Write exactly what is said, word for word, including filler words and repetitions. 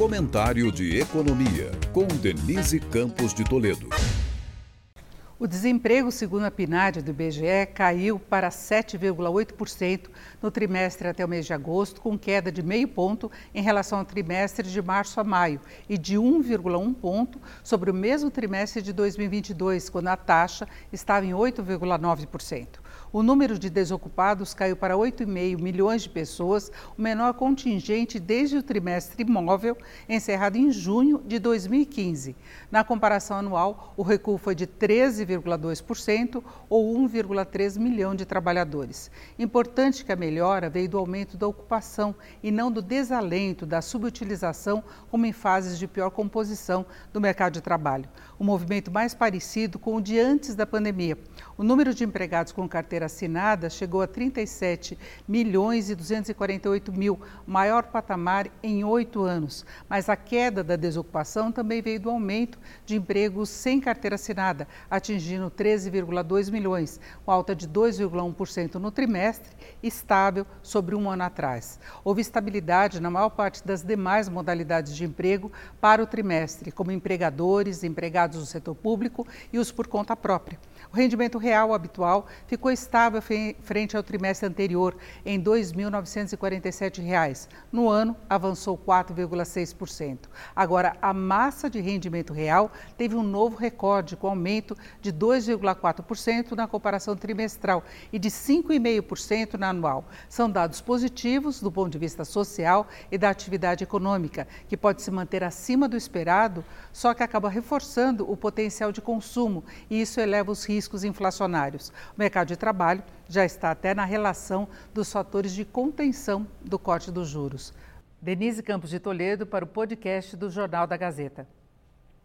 Comentário de Economia, com Denise Campos de Toledo. O desemprego, segundo a P N A D do I B G E, caiu para sete vírgula oito por cento no trimestre até o mês de agosto, com queda de meio ponto em relação ao trimestre de março a maio e de um vírgula um ponto sobre o mesmo trimestre de dois mil e vinte e dois, quando a taxa estava em oito vírgula nove por cento. O número de desocupados caiu para oito vírgula cinco milhões de pessoas, o menor contingente desde o trimestre imóvel, encerrado em junho de dois mil e quinze. Na comparação anual, o recuo foi de treze vírgula dois por cento ou um vírgula três milhão de trabalhadores. Importante que a melhora veio do aumento da ocupação e não do desalento da subutilização, como em fases de pior composição do mercado de trabalho. Um movimento mais parecido com o de antes da pandemia. O número de empregados com carteira assinada chegou a trinta e sete milhões e duzentos e quarenta e oito mil, maior patamar em oito anos. Mas a queda da desocupação também veio do aumento de empregos sem carteira assinada, atingindo treze vírgula dois milhões, com alta de dois vírgula um por cento no trimestre, estável sobre um ano atrás. Houve estabilidade na maior parte das demais modalidades de emprego para o trimestre, como empregadores, empregados do setor público e os por conta própria. O rendimento real habitual ficou estável frente ao trimestre anterior, em dois mil novecentos e quarenta e sete reais. No ano, avançou quatro vírgula seis por cento. Agora, a massa de rendimento real teve um novo recorde, com aumento de dois vírgula quatro por cento na comparação trimestral e de cinco vírgula cinco por cento na anual. São dados positivos do ponto de vista social e da atividade econômica, que pode se manter acima do esperado, só que acaba reforçando o potencial de consumo, e isso eleva os riscos inflacionários. O mercado de trabalho já está até na relação dos fatores de contenção do corte dos juros. Denise Campos de Toledo para o podcast do Jornal da Gazeta.